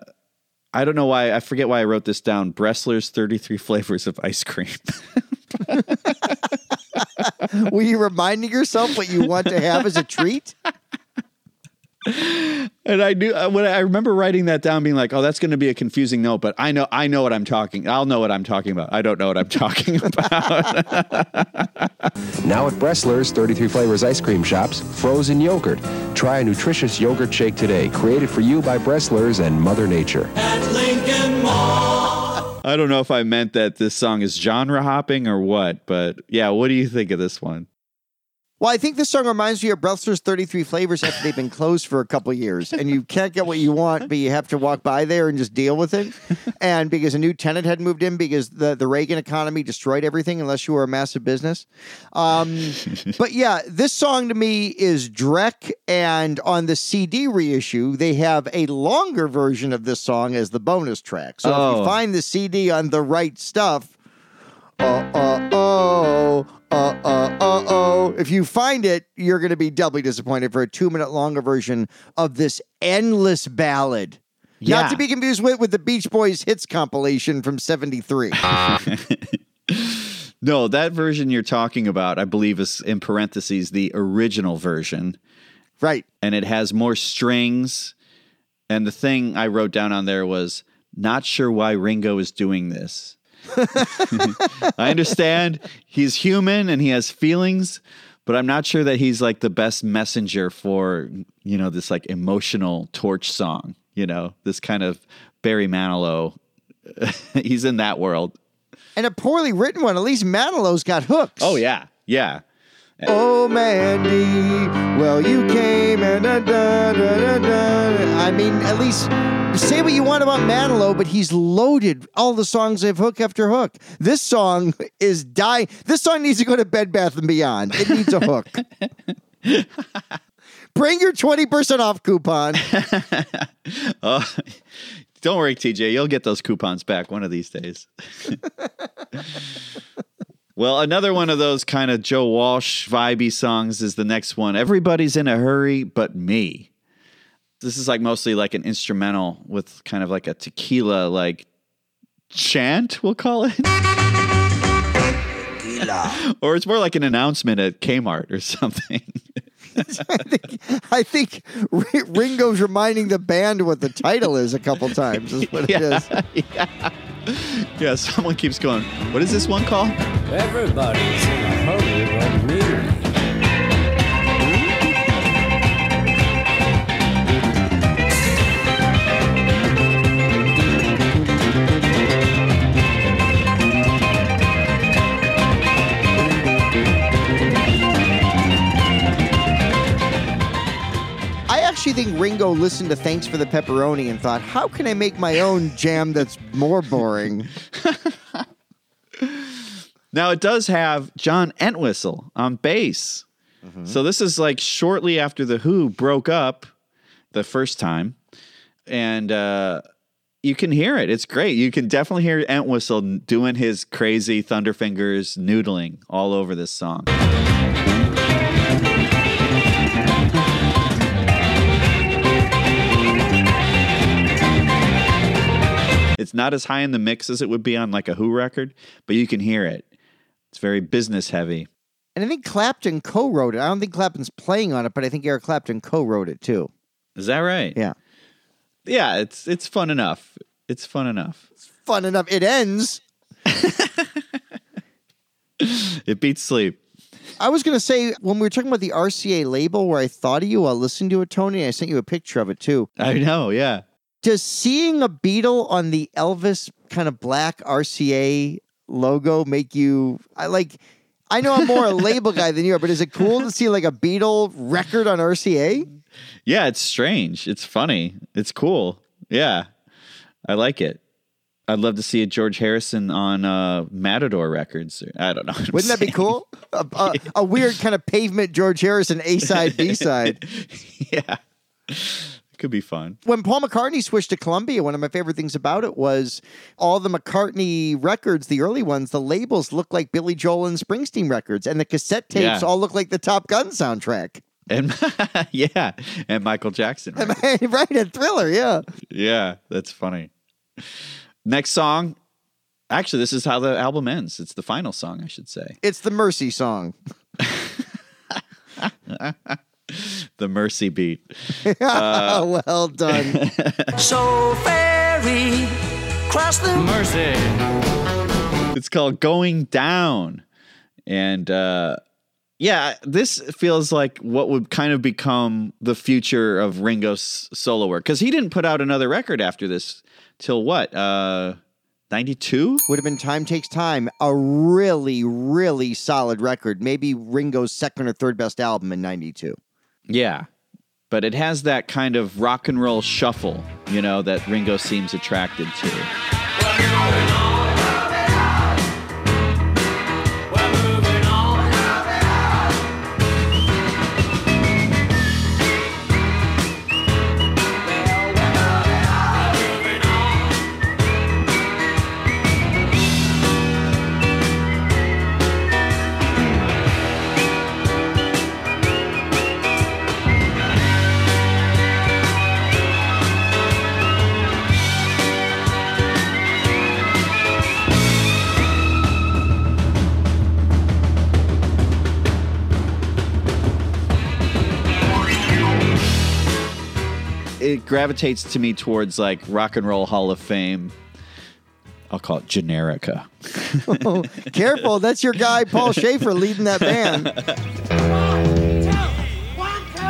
I don't know why, I forget why I wrote this down. Bressler's thirty-three Flavors of Ice Cream. Were you reminding yourself what you want to have as a treat? And I do. When I remember writing that down, being like, "Oh, that's going to be a confusing note," but I know, I know what I'm talking. I'll know what I'm talking about. I don't know what I'm talking about. Now at Bressler's thirty-three Flavors Ice Cream Shops, frozen yogurt. Try a nutritious yogurt shake today, created for you by Bressler's and Mother Nature. At Lincoln Mall. I don't know if I meant that this song is genre hopping or what, but yeah, what do you think of this one? Well, I think this song reminds me of Brussels thirty-three Flavors after they've been closed for a couple years, and you can't get what you want, but you have to walk by there and just deal with it. And because a new tenant had moved in, because the, the Reagan economy destroyed everything unless you were a massive business. Um, but yeah, this song to me is Drek, and on the C D reissue, they have a longer version of this song as the bonus track. So oh. if you find the C D on The Right Stuff, uh, uh, oh, Uh, uh, uh, oh. If you find it, you're going to be doubly disappointed for a two minute longer version of this endless ballad. Yeah. Not to be confused with, with the Beach Boys hits compilation from seventy-three. No, that version you're talking about, I believe, is in parentheses, the original version. Right. And it has more strings. And the thing I wrote down on there was, not sure why Ringo is doing this. I understand he's human and he has feelings, but I'm not sure that he's like the best messenger for, you know, this like emotional torch song, you know, this kind of Barry Manilow. He's in that world. And a poorly written one. At least Manilow's got hooks. Oh, yeah. Yeah. Oh, Mandy, well, you came and da, da, da, da, da. I mean, at least say what you want about Manilow, but he's loaded. All the songs have hook after hook. This song is die. This song needs to go to Bed Bath and Beyond. It needs a hook. Bring your twenty percent off coupon. uh, don't worry, T J. You'll get those coupons back one of these days. Well, another one of those kind of Joe Walsh vibey songs is the next one. Everybody's in a hurry but me. This is like mostly like an instrumental with kind of like a tequila like chant, we'll call it. Tequila. Or it's more like an announcement at Kmart or something. I think, I think Ringo's reminding the band what the title is a couple times is what yeah, it is. Yeah. Yeah, someone keeps going, what is this one called? Everybody's in a hurry but me. I actually think Ringo listened to Thanks for the Pepperoni and thought, how can I make my own jam that's more boring? Now, it does have John Entwistle on bass. Mm-hmm. So this is like shortly after The Who broke up the first time. And uh, you can hear it. It's great. You can definitely hear Entwistle doing his crazy Thunderfingers noodling all over this song. It's not as high in the mix as it would be on like a Who record, but you can hear it. It's very business heavy. And I think Clapton co-wrote it. I don't think Clapton's playing on it, but I think Eric Clapton co-wrote it too. Is that right? Yeah. Yeah, it's it's fun enough. It's fun enough. It's fun enough. It ends. It beats sleep. I was going to say, when we were talking about the R C A label, where I thought of you while listening to it, Tony, I sent you a picture of it too. I know, yeah. Does seeing a Beatle on the Elvis kind of black R C A logo make you, I like, I know I'm more a label guy than you are, but is it cool to see like a Beatle record on R C A? Yeah, it's strange. It's funny. It's cool. Yeah, I like it. I'd love to see a George Harrison on uh, Matador Records. I don't know. Wouldn't that be cool? A, a, a weird kind of pavement George Harrison A-side, B-side. Yeah. Could be fun. When Paul McCartney switched to Columbia, one of my favorite things about it was all the McCartney records, the early ones, the labels look like Billy Joel and Springsteen records, and the cassette tapes yeah. all look like the Top Gun soundtrack. And yeah, and Michael Jackson. Right, right, and Thriller, yeah. Yeah, that's funny. Next song. Actually, this is how the album ends. It's the final song, I should say. It's the Mercy song. The Mercy beat. Uh, well done. So ferry, cross the Mercy. It's called Going Down. And uh, yeah, this feels like what would kind of become the future of Ringo's solo work. Because he didn't put out another record after this till what? Uh, ninety-two? Would have been Time Takes Time, a really, really solid record. Maybe Ringo's second or third best album in ninety-two. Yeah, but it has that kind of rock and roll shuffle, you know, that Ringo seems attracted to. It gravitates to me towards like Rock and Roll Hall of Fame. I'll call it Generica. Oh, careful. That's your guy, Paul Schaefer, leading that band. One, two,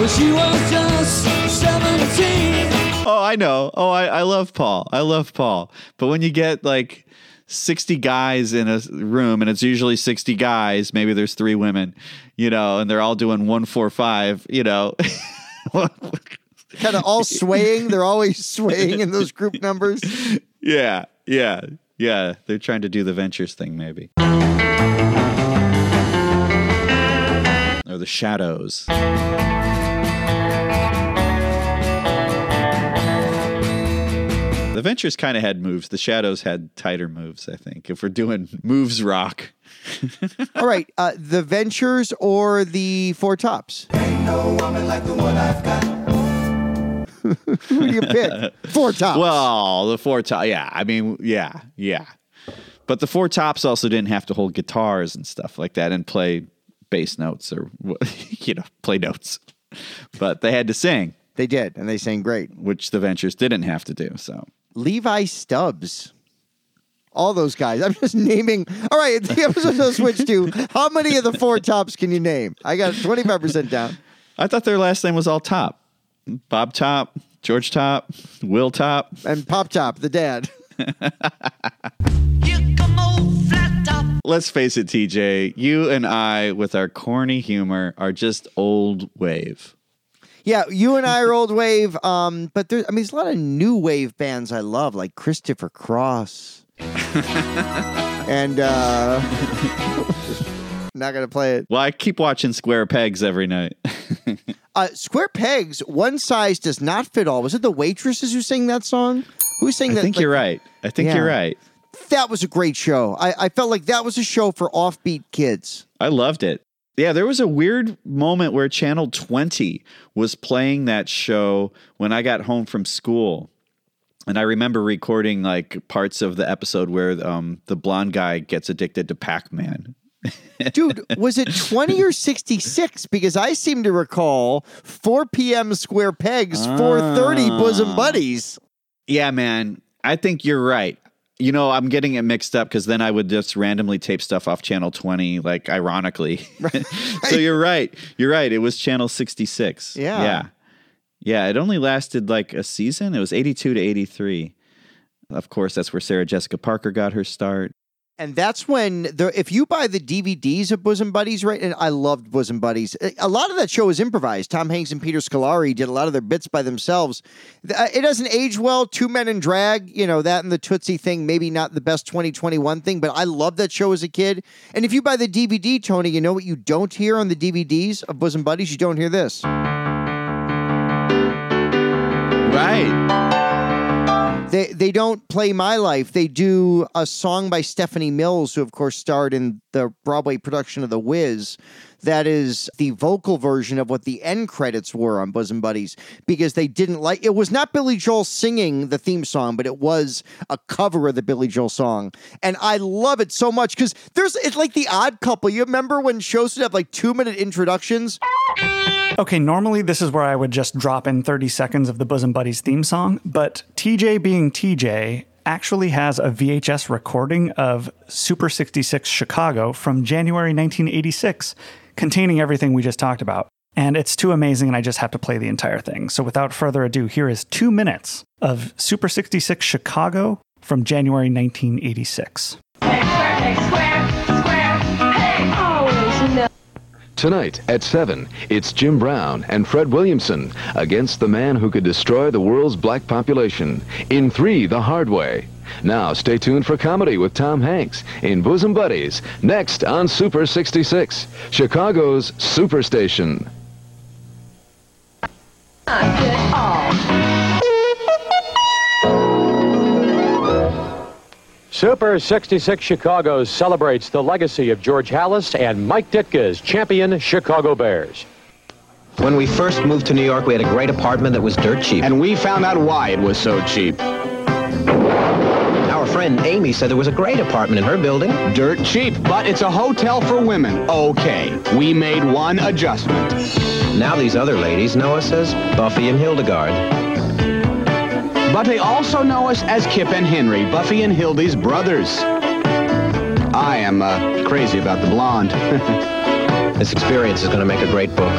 well, she was just seventeen. Oh, I know. Oh, I, I love Paul. I love Paul. But when you get like sixty guys in a room, and it's usually sixty guys, maybe there's three women, you know, and they're all doing one, four, five, you know. Kind of all swaying. They're always swaying in those group numbers. Yeah, yeah, yeah. They're trying to do the Ventures thing, maybe. Or the Shadows. The Ventures kind of had moves. The Shadows had tighter moves, I think, if we're doing moves rock. All right. Uh, the Ventures or the Four Tops? Ain't no woman like the one I've got. Who do you pick? Four Tops. Well, the Four Tops. Yeah. I mean, yeah. Yeah. But the Four Tops also didn't have to hold guitars and stuff like that and play bass notes or, you know, play notes. But they had to sing. They did. And they sang great. Which the Ventures didn't have to do. So. Levi Stubbs. All those guys. I'm just naming. All right. The episode will switch to how many of the Four Tops can you name? I got twenty-five percent down. I thought their last name was all Top. Bob Top, George Top, Will Top. And Pop Top, the dad. Let's face it, T J. You and I, with our corny humor, are just old wave. Yeah, you and I are old wave, um, but there's, I mean, there's a lot of new wave bands I love, like Christopher Cross. and uh, not going to play it. Well, I keep watching Square Pegs every night. uh, Square Pegs, One Size Does Not Fit All. Was it the waitresses who sang that song? Who sang that? I think like, you're right. I think yeah. you're right. That was a great show. I, I felt like that was a show for offbeat kids. I loved it. Yeah, there was a weird moment where Channel twenty was playing that show when I got home from school. And I remember recording like parts of the episode where um, the blonde guy gets addicted to Pac-Man. Dude, was it twenty or sixty-six? Because I seem to recall four p.m. Square Pegs, ah. four thirty Bosom Buddies. Yeah, man, I think you're right. You know, I'm getting it mixed up because then I would just randomly tape stuff off Channel twenty, like ironically. Right. So you're right. You're right. It was Channel sixty-six. Yeah. Yeah. Yeah. It only lasted like a season. It was eighty-two to eighty-three. Of course, that's where Sarah Jessica Parker got her start. And that's when, the, if you buy the D V Ds of Bosom Buddies, right, and I loved Bosom Buddies. A lot of that show was improvised. Tom Hanks and Peter Scolari did a lot of their bits by themselves. It doesn't age well. Two Men in Drag, you know, that and the Tootsie thing, maybe not the best twenty twenty-one thing, but I loved that show as a kid. And if you buy the D V D, Tony, you know what you don't hear on the D V Ds of Bosom Buddies? You don't hear this. Right. They they don't play My Life. They do a song by Stephanie Mills, who, of course, starred in the Broadway production of The Wiz. That is the vocal version of what the end credits were on Bosom Buddies, because they didn't like... It was not Billy Joel singing the theme song, but it was a cover of the Billy Joel song. And I love it so much, because there's it's like The Odd Couple. You remember when shows would have, like, two-minute introductions? Okay, normally this is where I would just drop in thirty seconds of the Bosom Buddies theme song, but T J being T J... actually has a V H S recording of Super sixty-six Chicago from January nineteen eighty-six, containing everything we just talked about. and it's too amazing, and I just have to play the entire thing. So without further ado, here is two minutes of Super sixty-six Chicago from January nineteen eighty-six. Hey, square, hey, square, square, hey, oh, no. Tonight at seven, it's Jim Brown and Fred Williamson against the man who could destroy the world's black population in Three the Hard Way. Now stay tuned for comedy with Tom Hanks in Bosom Buddies, next on Super sixty-six, Chicago's Superstation. Super sixty-six Chicago celebrates the legacy of George Halas and Mike Ditka's champion Chicago Bears. When we first moved to New York, we had a great apartment that was dirt cheap. And we found out why it was so cheap. Our friend Amy said there was a great apartment in her building. Dirt cheap, but it's a hotel for women. Okay, we made one adjustment. Now these other ladies know us as Buffy and Hildegard. But they also know us as Kip and Henry, Buffy and Hildy's brothers. I am uh, crazy about the blonde. This experience is going to make a great book.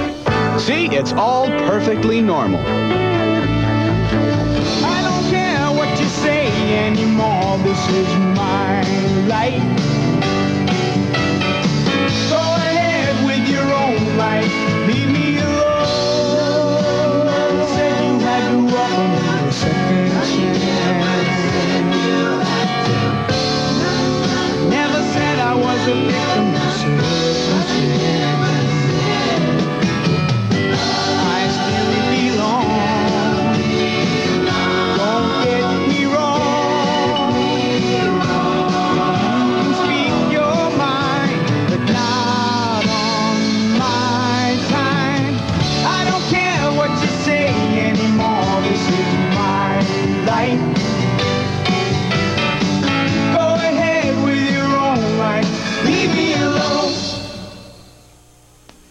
See, it's all perfectly normal. I don't care what you say anymore. This is my life. Go ahead with your own life. Leave me alone. Said you had to walk on the second.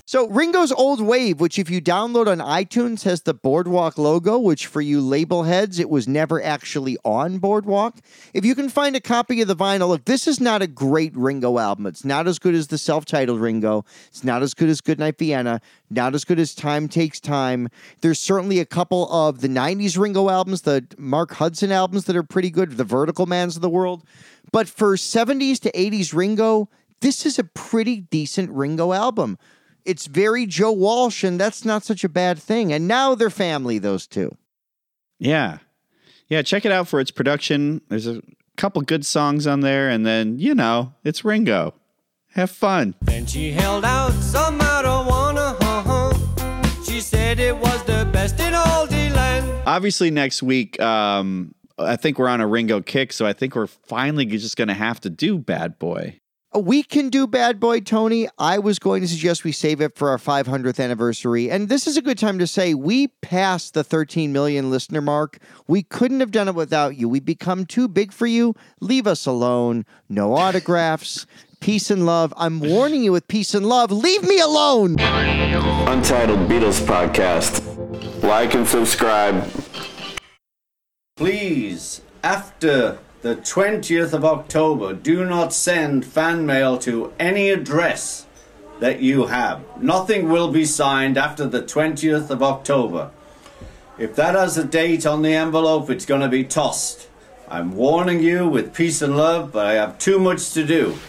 So Ringo's Old Wave, which if you download on iTunes, has the Boardwalk logo, which for you label heads, it was never actually on Boardwalk. If you can find a copy of the vinyl, look, this is not a great Ringo album. It's not as good as the self-titled Ringo. It's not as good as Goodnight Vienna. Not as good as Time Takes Time. There's certainly a couple of the nineties Ringo albums, the Mark Hudson albums that are pretty good, the Vertical Mans of the world. But for seventies to eighties Ringo, this is a pretty decent Ringo album. It's very Joe Walsh, and that's not such a bad thing. And now they're family, those two. Yeah. Yeah, check it out for its production. There's a couple good songs on there, and then, you know, it's Ringo. Have fun. Then she held out some marijuana. Uh-huh. She said it was the best in all the land. Obviously, next week, um, I think we're on a Ringo kick, so I think we're finally just going to have to do Bad Boy. We can do Bad Boy, Tony. I was going to suggest we save it for our five hundredth anniversary. And this is a good time to say we passed the thirteen million listener mark. We couldn't have done it without you. We've become too big for you. Leave us alone. No autographs. Peace and love. I'm warning you with peace and love. Leave me alone. Untitled Beatles Podcast. Like and subscribe. Please, after the twentieth of October, do not send fan mail to any address that you have. Nothing will be signed after the twentieth of October. If that has a date on the envelope, it's going to be tossed. I'm warning you with peace and love, but I have too much to do.